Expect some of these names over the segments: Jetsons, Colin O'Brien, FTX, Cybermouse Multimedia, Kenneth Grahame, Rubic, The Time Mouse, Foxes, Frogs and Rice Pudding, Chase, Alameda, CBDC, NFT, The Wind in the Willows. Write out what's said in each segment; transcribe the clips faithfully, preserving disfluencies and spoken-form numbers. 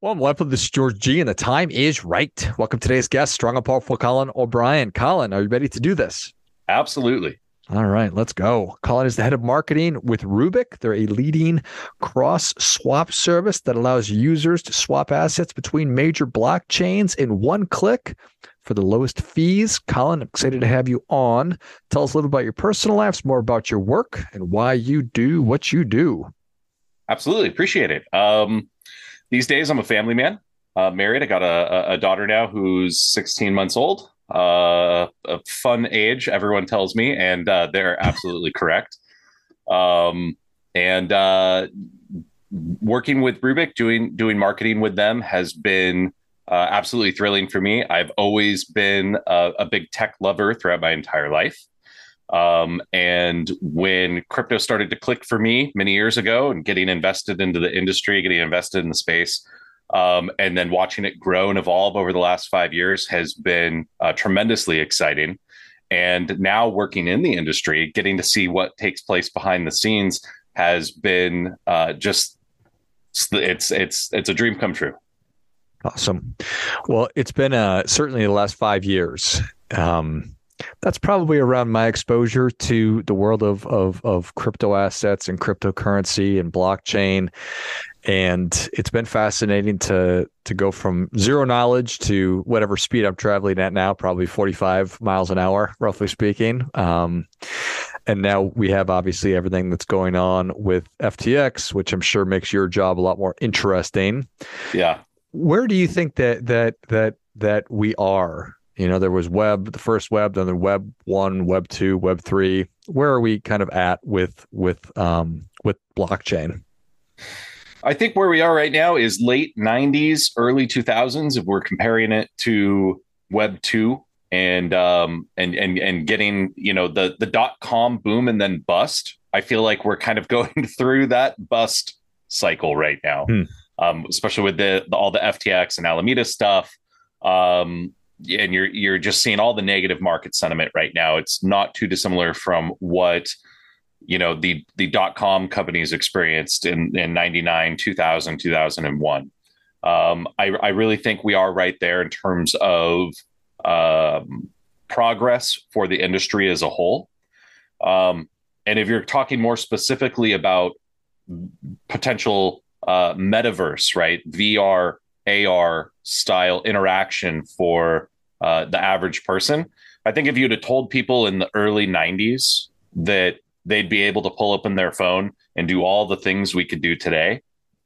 Well, I'm left with this George G, and the time is right. Welcome to today's guest, strong and powerful Colin O'Brien. Colin, are you ready to do this? Absolutely. All right, let's go. Colin is the head of marketing with Rubic. They're a leading cross-swap service that allows users to swap assets between major blockchains in one click for the lowest fees. Colin, I'm excited to have you on. Tell us a little about your personal lives, more about your work, and why you do what you do. Absolutely. Appreciate it. Um, these days, I'm a family man, uh, married. I got a, a daughter now who's sixteen months old. Uh, a fun age, everyone tells me, and uh, they're absolutely correct. Um, and uh, working with Rubic, doing doing marketing with them has been uh, absolutely thrilling for me. I've always been a, a big tech lover throughout my entire life. Um, and when crypto started to click for me many years ago, and getting invested into the industry, getting invested in the space, Um, and then watching it grow and evolve over the last five years has been uh, tremendously exciting. And now working in the industry, getting to see what takes place behind the scenes has been uh, just, it's it's it's a dream come true. Awesome. Well, it's been uh, certainly the last five years. Um, that's probably around my exposure to the world of of, of crypto assets and cryptocurrency and blockchain. And it's been fascinating to to go from zero knowledge to whatever speed I'm traveling at now, probably forty-five miles an hour, roughly speaking. Um, and now we have obviously everything that's going on with F T X, which I'm sure makes your job a lot more interesting. Yeah. Where do you think that that that that we are? You know, there was web, the first web, then the web one, web two, web three. Where are we kind of at with with um, with blockchain? I think where we are right now is late nineties, early two thousands. If we're comparing it to Web two and um, and and and getting, you know, the the dot com boom and then bust, I feel like we're kind of going through that bust cycle right now, hmm. um, especially with the, the all the F T X and Alameda stuff. Um, and you're you're just seeing all the negative market sentiment right now. It's not too dissimilar from what, you know, the the dot-com companies experienced in, in ninety-nine, two thousand, two thousand one. Um, I, I really think we are right there in terms of um, progress for the industry as a whole. Um, and if you're talking more specifically about potential uh, metaverse, right, V R, A R style interaction for uh, the average person, I think if you'd have told people in the early nineties that they'd be able to pull up in their phone and do all the things we could do today,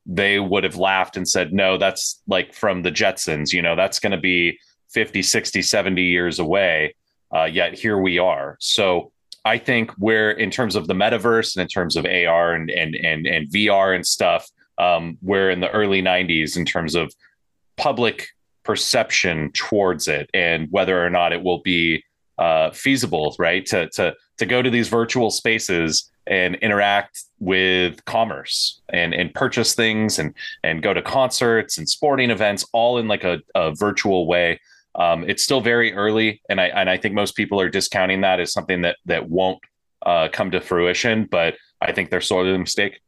they would have laughed and said, no, that's like from the Jetsons, you know, that's going to be fifty, sixty, seventy years away. Uh, yet here we are. So I think we're, in terms of the metaverse and in terms of A R and, and, and, and V R and stuff, um, we're in the early nineties in terms of public perception towards it and whether or not it will be uh, feasible, right, to, to, to go to these virtual spaces and interact with commerce and, and purchase things and, and go to concerts and sporting events, all in like a, a virtual way. Um, it's still very early. And I, and I think most people are discounting that as something that, that won't uh, come to fruition, but I think they're sort of a mistake.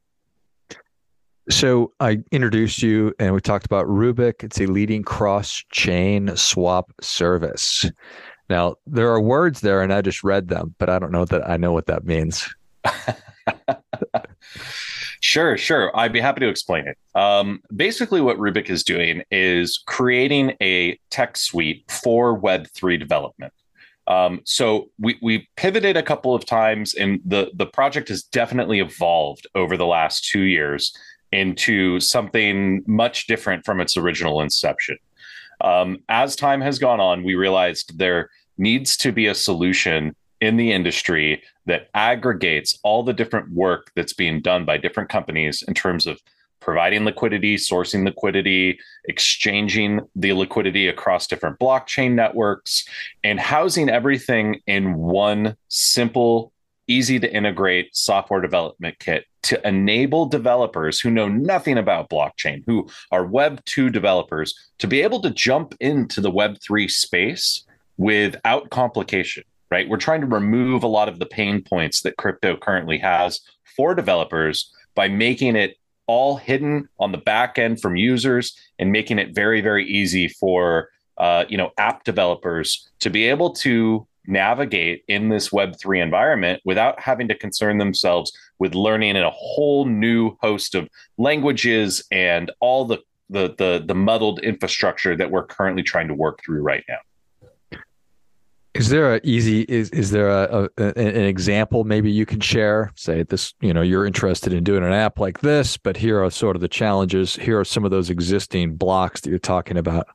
So I introduced you and we talked about Rubic. It's a leading cross-chain swap service. Now, there are words there, and I just read them, but I don't know that I know what that means. Sure, sure. I'd be happy to explain it. Um, basically, what Rubic is doing is creating a tech suite for Web three development. Um, so we, we pivoted a couple of times, and the, the project has definitely evolved over the last two years into something much different from its original inception. Um, as time has gone on, we realized there needs to be a solution in the industry that aggregates all the different work that's being done by different companies in terms of providing liquidity, sourcing liquidity, exchanging the liquidity across different blockchain networks, and housing everything in one simple, easy to integrate software development kit to enable developers who know nothing about blockchain, who are Web two developers, to be able to jump into the Web three space without complication, right? We're trying to remove a lot of the pain points that crypto currently has for developers by making it all hidden on the back end from users and making it very, very easy for uh, you know, app developers to be able to navigate in this Web three environment without having to concern themselves with learning in a whole new host of languages and all the the the, the muddled infrastructure that we're currently trying to work through right now. Is there a easy, is, is there a, a, an example maybe you can share? Say this, you know, you're interested in doing an app like this, but here are sort of the challenges. Here are some of those existing blocks that you're talking about.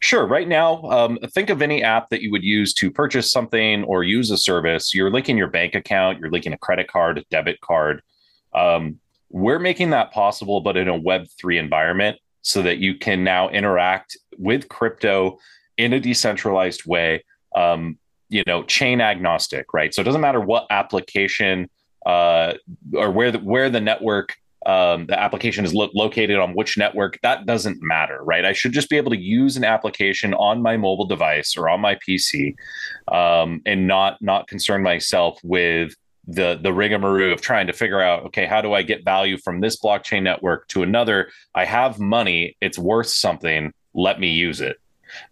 Sure. Right now, um, think of any app that you would use to purchase something or use a service. You're linking your bank account, you're linking a credit card, a debit card. Um, we're making that possible, but in a Web three environment so that you can now interact with crypto in a decentralized way. Um, you know, chain agnostic, right? So it doesn't matter what application uh, or where the, where the network, um, the application is lo- located on which network, that doesn't matter, right? I should just be able to use an application on my mobile device or on my P C um, and not not concern myself with the the rigmarole of trying to figure out, okay, how do I get value from this blockchain network to another? I have money, it's worth something, let me use it.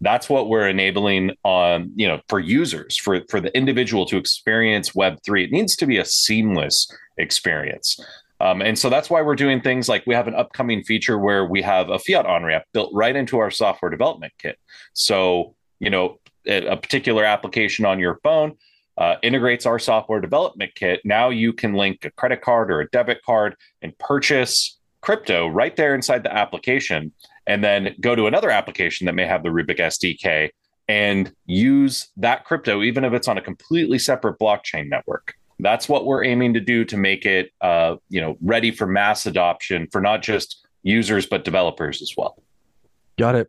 That's what we're enabling on, you know, for users, for, for the individual to experience Web three. It needs to be a seamless experience. Um, and so that's why we're doing things like we have an upcoming feature where we have a fiat on-ramp built right into our software development kit. So, you know, a particular application on your phone uh, integrates our software development kit. Now you can link a credit card or a debit card and purchase crypto right there inside the application, and then go to another application that may have the Rubic S D K and use that crypto, even if it's on a completely separate blockchain network. That's what we're aiming to do to make it, uh, you know, ready for mass adoption for not just users, but developers as well. Got it.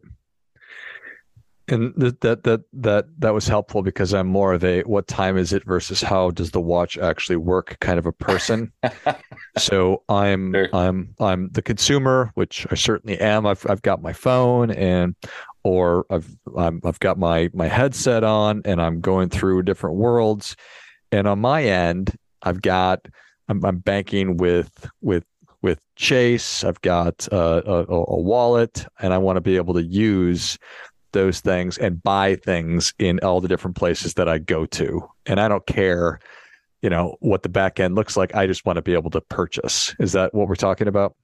And that, that, that, that, that was helpful because I'm more of a, what time is it versus how does the watch actually work kind of a person. So I'm, sure. I'm, I'm the consumer, which I certainly am. I've, I've got my phone and, or I've, I'm, I've got my, my headset on and I'm going through different worlds. And on my end, I've got, I'm, I'm banking with, with, with Chase. I've got uh, a, a wallet and I want to be able to use those things and buy things in all the different places that I go to. And I don't care, you know, what the back end looks like. I just want to be able to purchase. Is that what we're talking about?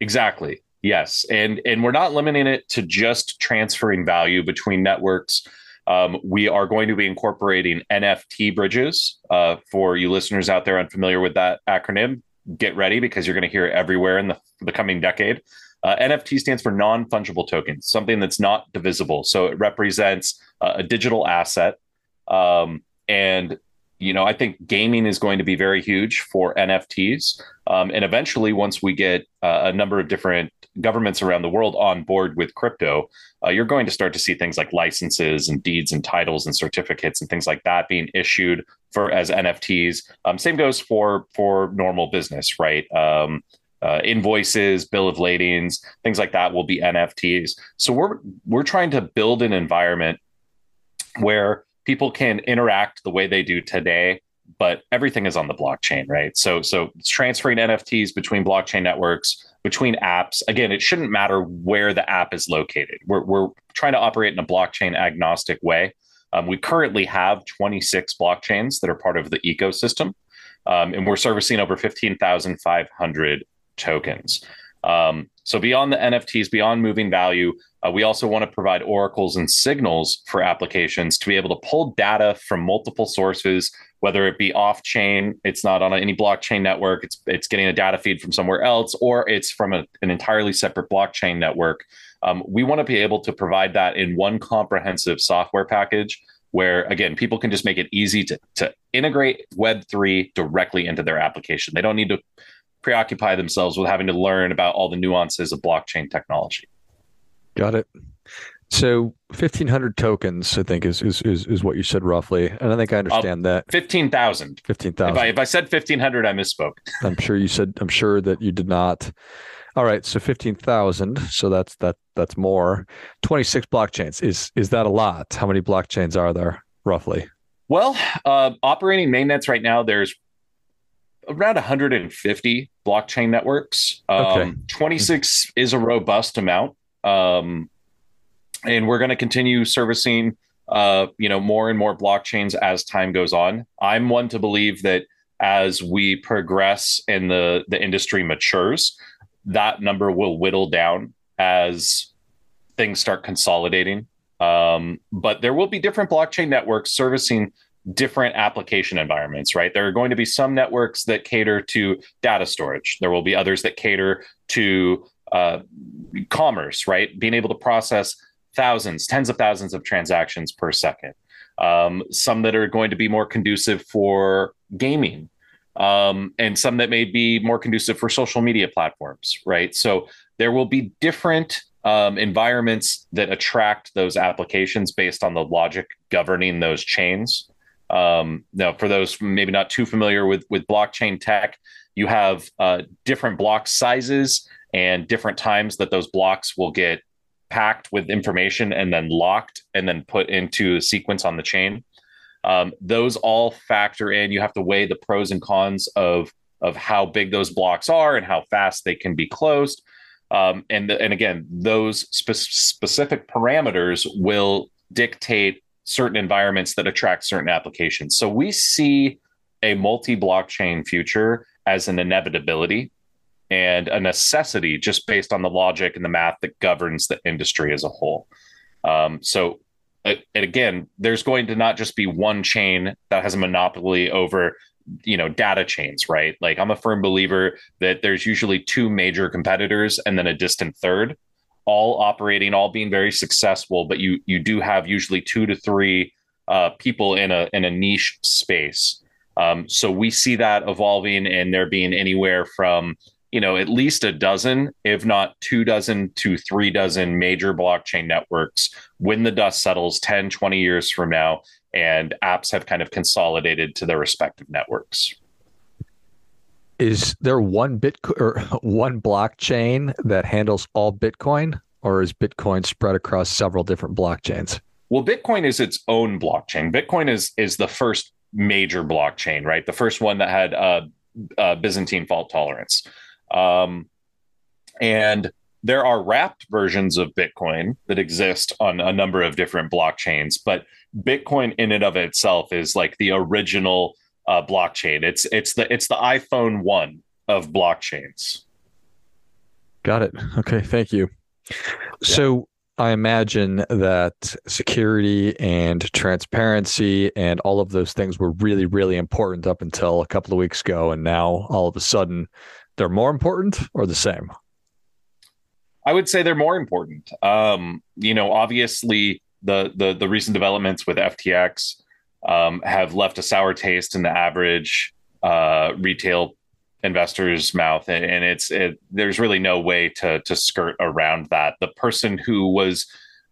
Exactly. Yes. And and we're not limiting it to just transferring value between networks. Um, we are going to be incorporating N F T bridges. Uh, for you listeners out there unfamiliar with that acronym, get ready because you're going to hear it everywhere in the, the coming decade. Uh, N F T stands for non-fungible tokens, something that's not divisible. So it represents uh, a digital asset. Um, and, you know, I think gaming is going to be very huge for N F Ts. Um, and eventually, once we get uh, a number of different governments around the world on board with crypto, uh, you're going to start to see things like licenses and deeds and titles and certificates and things like that being issued for as N F Ts. Um, same goes for for normal business, right? Um Uh, invoices, bill of ladings, things like that will be N F Ts. So we're we're trying to build an environment where people can interact the way they do today, but everything is on the blockchain, right? So so transferring N F Ts between blockchain networks, between apps. Again, it shouldn't matter where the app is located. We're we're trying to operate in a blockchain agnostic way. Um, we currently have twenty-six blockchains that are part of the ecosystem, um, and we're servicing over fifteen thousand five hundred tokens. Um, so beyond the N F Ts, beyond moving value, uh, we also want to provide oracles and signals for applications to be able to pull data from multiple sources, whether it be off-chain, it's not on any blockchain network, it's it's getting a data feed from somewhere else, or it's from a, an entirely separate blockchain network. Um, we want to be able to provide that in one comprehensive software package where, again, people can just make it easy to, to integrate Web three directly into their application. They don't need to preoccupy themselves with having to learn about all the nuances of blockchain technology. Got it. So fifteen hundred tokens, I think, is is is, is what you said roughly. And I think I understand uh, that. fifteen thousand. fifteen thousand. If I, if I said fifteen hundred, I misspoke. I'm sure you said, I'm sure that you did not. All right. So fifteen thousand. So that's that. That's more. twenty-six blockchains. Is, is that a lot? How many blockchains are there roughly? Well, uh, operating mainnets right now, there's around one hundred fifty blockchain networks. Um, okay. twenty-six is a robust amount. Um, and we're going to continue servicing, uh, you know, more and more blockchains as time goes on. I'm one to believe that as we progress and the, the industry matures, that number will whittle down as things start consolidating. Um, but there will be different blockchain networks servicing different application environments, right? There are going to be some networks that cater to data storage. There will be others that cater to uh, commerce, right? Being able to process thousands, tens of thousands of transactions per second. Um, some that are going to be more conducive for gaming, um, and some that may be more conducive for social media platforms, right? So there will be different um, environments that attract those applications based on the logic governing those chains. Um, now, for those maybe not too familiar with, with blockchain tech, you have uh, different block sizes and different times that those blocks will get packed with information and then locked and then put into a sequence on the chain. Um, those all factor in. You have to weigh the pros and cons of, of how big those blocks are and how fast they can be closed. Um, and, and again, those spe- specific parameters will dictate certain environments that attract certain applications. So we see a multi-blockchain future as an inevitability and a necessity just based on the logic and the math that governs the industry as a whole. Um, so, uh, and again, there's going to not just be one chain that has a monopoly over, you know, data chains, right? Like, I'm a firm believer that there's usually two major competitors and then a distant third, all operating, all being very successful, but you you do have usually two to three uh, people in a in a niche space. Um, so we see that evolving and there being anywhere from, you know, at least a dozen, if not two dozen to three dozen major blockchain networks when the dust settles ten, twenty years from now, and apps have kind of consolidated to their respective networks. Is there one Bitcoin or one blockchain that handles all Bitcoin, or is Bitcoin spread across several different blockchains? Well, Bitcoin is its own blockchain. Bitcoin is is the first major blockchain, right? The first one that had uh, uh, Byzantine fault tolerance. Um, and there are wrapped versions of Bitcoin that exist on a number of different blockchains, but Bitcoin in and of itself is like the original Uh, blockchain. It's it's the it's the iPhone one of blockchains. Got it. Okay, thank you. Yeah. So I imagine that security and transparency and all of those things were really, really important up until a couple of weeks ago, and now all of a sudden they're more important or the same? I would say they're more important. Um, you know, obviously the the the recent developments with F T X Um, have left a sour taste in the average uh, retail investor's mouth, and, and it's it, there's really no way to to skirt around that. The person who was,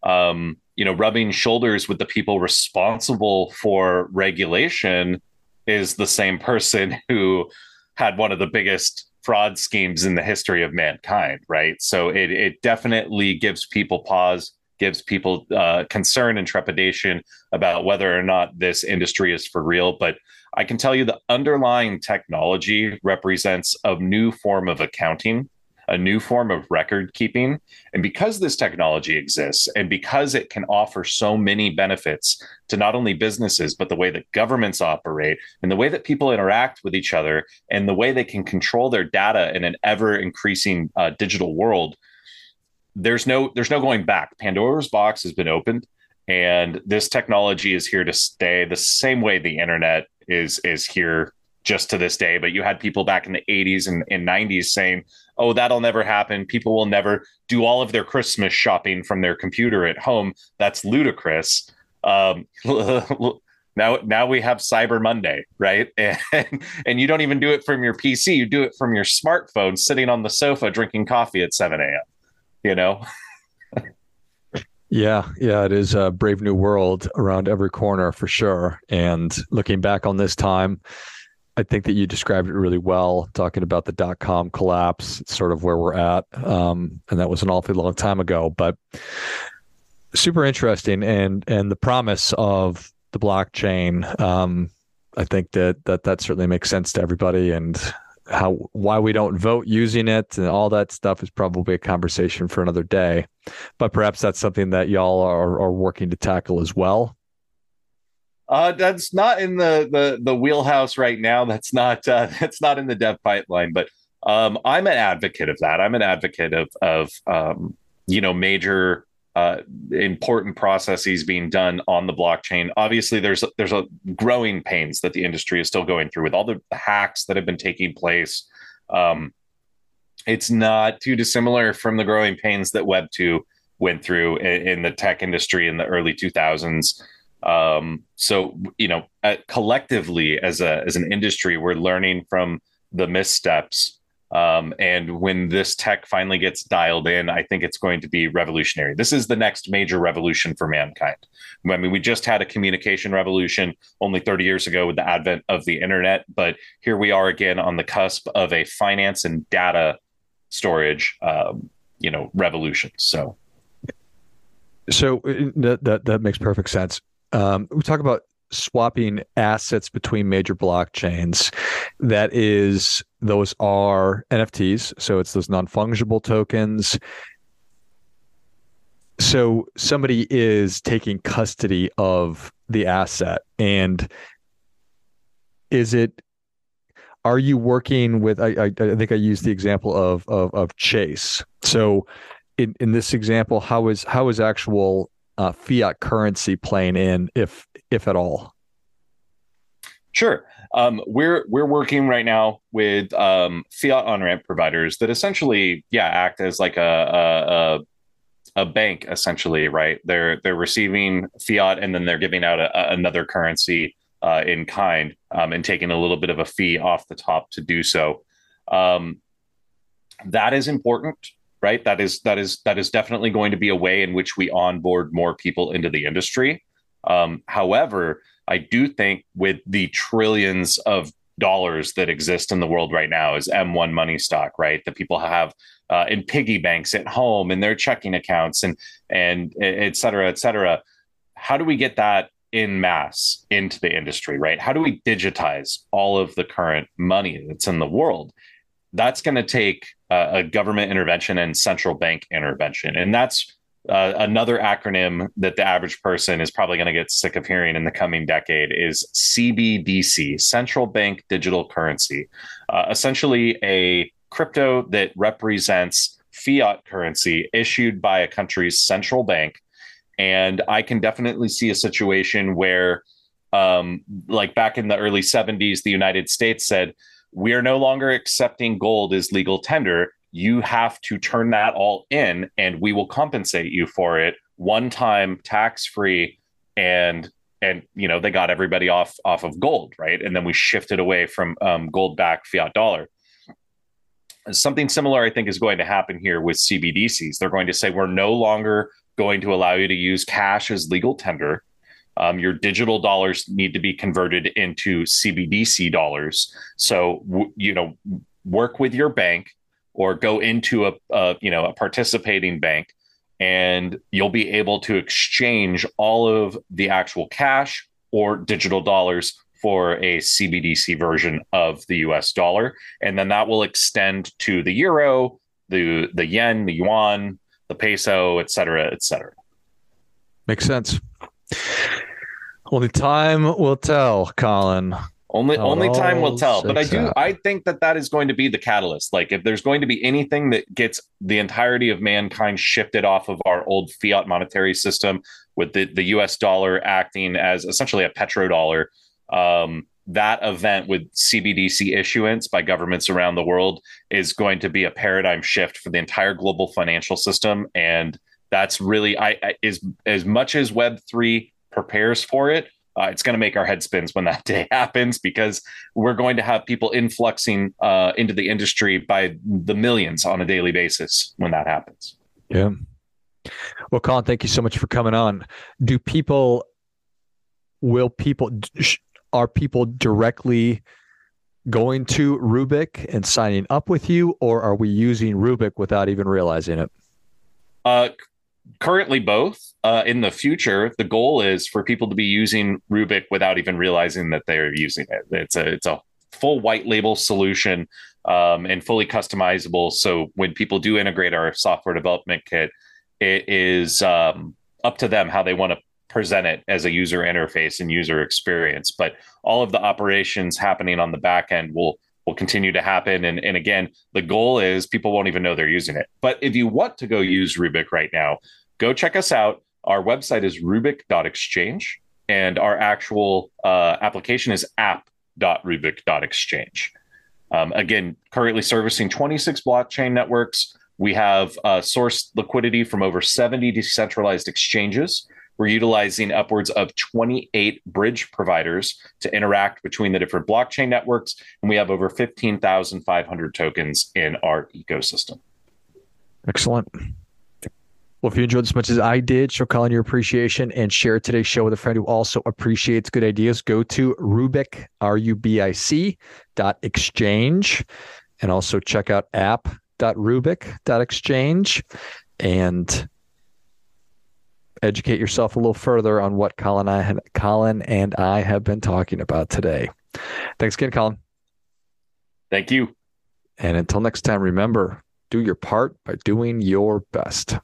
um, you know, rubbing shoulders with the people responsible for regulation is the same person who had one of the biggest fraud schemes in the history of mankind, right? So it it definitely gives people pause. Gives people uh, concern and trepidation about whether or not this industry is for real. But I can tell you the underlying technology represents a new form of accounting, a new form of record keeping. And because this technology exists and because it can offer so many benefits to not only businesses, but the way that governments operate and the way that people interact with each other and the way they can control their data in an ever increasing uh, digital world, There's no there's no going back. Pandora's box has been opened, and this technology is here to stay the same way the internet is is here just to this day. But you had people back in the eighties and, and nineties saying, oh, that'll never happen. People will never do all of their Christmas shopping from their computer at home. That's ludicrous. Um, now, now we have Cyber Monday, right? And, and you don't even do it from your P C. You do it from your smartphone sitting on the sofa drinking coffee at seven a.m. You know? yeah, yeah, it is a brave new world around every corner for sure. And looking back on this time, I think that you described it really well, talking about the dot-com collapse, sort of where we're at. Um, and that was an awfully long time ago, but super interesting. And, and the promise of the blockchain, um, I think that that that certainly makes sense to everybody, and how why we don't vote using it and all that stuff is probably a conversation for another day. But perhaps that's something that y'all are are working to tackle as well. Uh, that's not in the, the the wheelhouse right now. That's not uh, that's not in the dev pipeline. But um, I'm an advocate of that. I'm an advocate of of um, you know major uh, important processes being done on the blockchain. Obviously, there's there's a growing pains that the industry is still going through with all the hacks that have been taking place. Um, it's not too dissimilar from the growing pains that Web two went through in, in the tech industry in the early two thousands. Um, so, you know, uh, collectively as a, as an industry, we're learning from the missteps. Um, and when this tech finally gets dialed in, I think it's going to be revolutionary. This is the next major revolution for mankind. I mean, we just had a communication revolution only thirty years ago with the advent of the internet, but here we are again on the cusp of a finance and data storage, um, you know, revolution. So, so that, that, that makes perfect sense. Um, we talk about swapping assets between major blockchains. That is, those are N F Ts. So it's those non-fungible tokens. So somebody is taking custody of the asset. And is it, are you working with, I, I, I think I used the example of, of, of Chase. So in, in this example, how is, how is actual Uh, fiat currency playing in, if if at all? Sure. Um, we're we're working right now with um, fiat on-ramp providers that essentially, yeah, act as like a a, a bank, essentially, right? They're they're receiving fiat and then they're giving out a, a, another currency uh, in kind um, and taking a little bit of a fee off the top to do so. Um, that is important. Right. That is that is that is definitely going to be a way in which we onboard more people into the industry. Um, however, I do think with the trillions of dollars that exist in the world right now as M one money stock, right, that people have uh, in piggy banks at home and their checking accounts and and et cetera, et cetera. How do we get that in mass into the industry? Right. How do we digitize all of the current money that's in the world? That's going to take uh, a government intervention and central bank intervention. And that's uh, another acronym that the average person is probably going to get sick of hearing in the coming decade is C B D C, Central Bank Digital Currency, uh, essentially a crypto that represents fiat currency issued by a country's central bank. And I can definitely see a situation where um, like back in the early seventies, the United States said, "We are no longer accepting gold as legal tender. You have to turn that all in and we will compensate you for it one time, tax free." And, and, you know, they got everybody off, off of gold. Right. And then we shifted away from um, gold backed fiat dollar. Something similar, I think, is going to happen here with C B D Cs. They're going to say, we're no longer going to allow you to use cash as legal tender. Um, your digital dollars need to be converted into C B D C dollars. So, w- you know, work with your bank or go into a, a, you know, a participating bank, and you'll be able to exchange all of the actual cash or digital dollars for a C B D C version of the U S dollar. And then that will extend to the euro, the, the yen, the yuan, the peso, et cetera, et cetera. Makes sense. Only time will tell, Colin. Only only time will tell. But I do, I think that that is going to be the catalyst. Like, if there's going to be anything that gets the entirety of mankind shifted off of our old fiat monetary system, with the, the U S dollar acting as essentially a petrodollar, um, that event with C B D C issuance by governments around the world is going to be a paradigm shift for the entire global financial system. And that's really, I, I is as much as Web three prepares for it, uh, it's going to make our head spins when that day happens, because we're going to have people influxing uh, into the industry by the millions on a daily basis when that happens. Yeah. Well, Colin, thank you so much for coming on. Do people, will people, are people directly going to Rubic and signing up with you, or are we using Rubic without even realizing it? Uh, Currently both. Uh, in the future, the goal is for people to be using Rubic without even realizing that they're using it. It's a it's a full white label solution, um, and fully customizable. So when people do integrate our software development kit, it is um, up to them how they want to present it as a user interface and user experience. But all of the operations happening on the back end will will continue to happen. And, and again, the goal is people won't even know they're using it. But if you want to go use Rubic right now, go check us out. Our website is rubic dot exchange, and our actual uh, application is app dot rubic dot exchange. Um, again, currently servicing twenty-six blockchain networks. We have uh, sourced liquidity from over seventy decentralized exchanges. We're utilizing upwards of twenty-eight bridge providers to interact between the different blockchain networks. And we have over fifteen thousand five hundred tokens in our ecosystem. Excellent. Well, if you enjoyed as much as I did, show Colin your appreciation and share today's show with a friend who also appreciates good ideas. Go to Rubic, R U B I C, dot exchange, and also check out app dot rubic dot exchange and educate yourself a little further on what Colin and I have, Colin and I have been talking about today. Thanks again, Colin. Thank you. And until next time, remember, do your part by doing your best.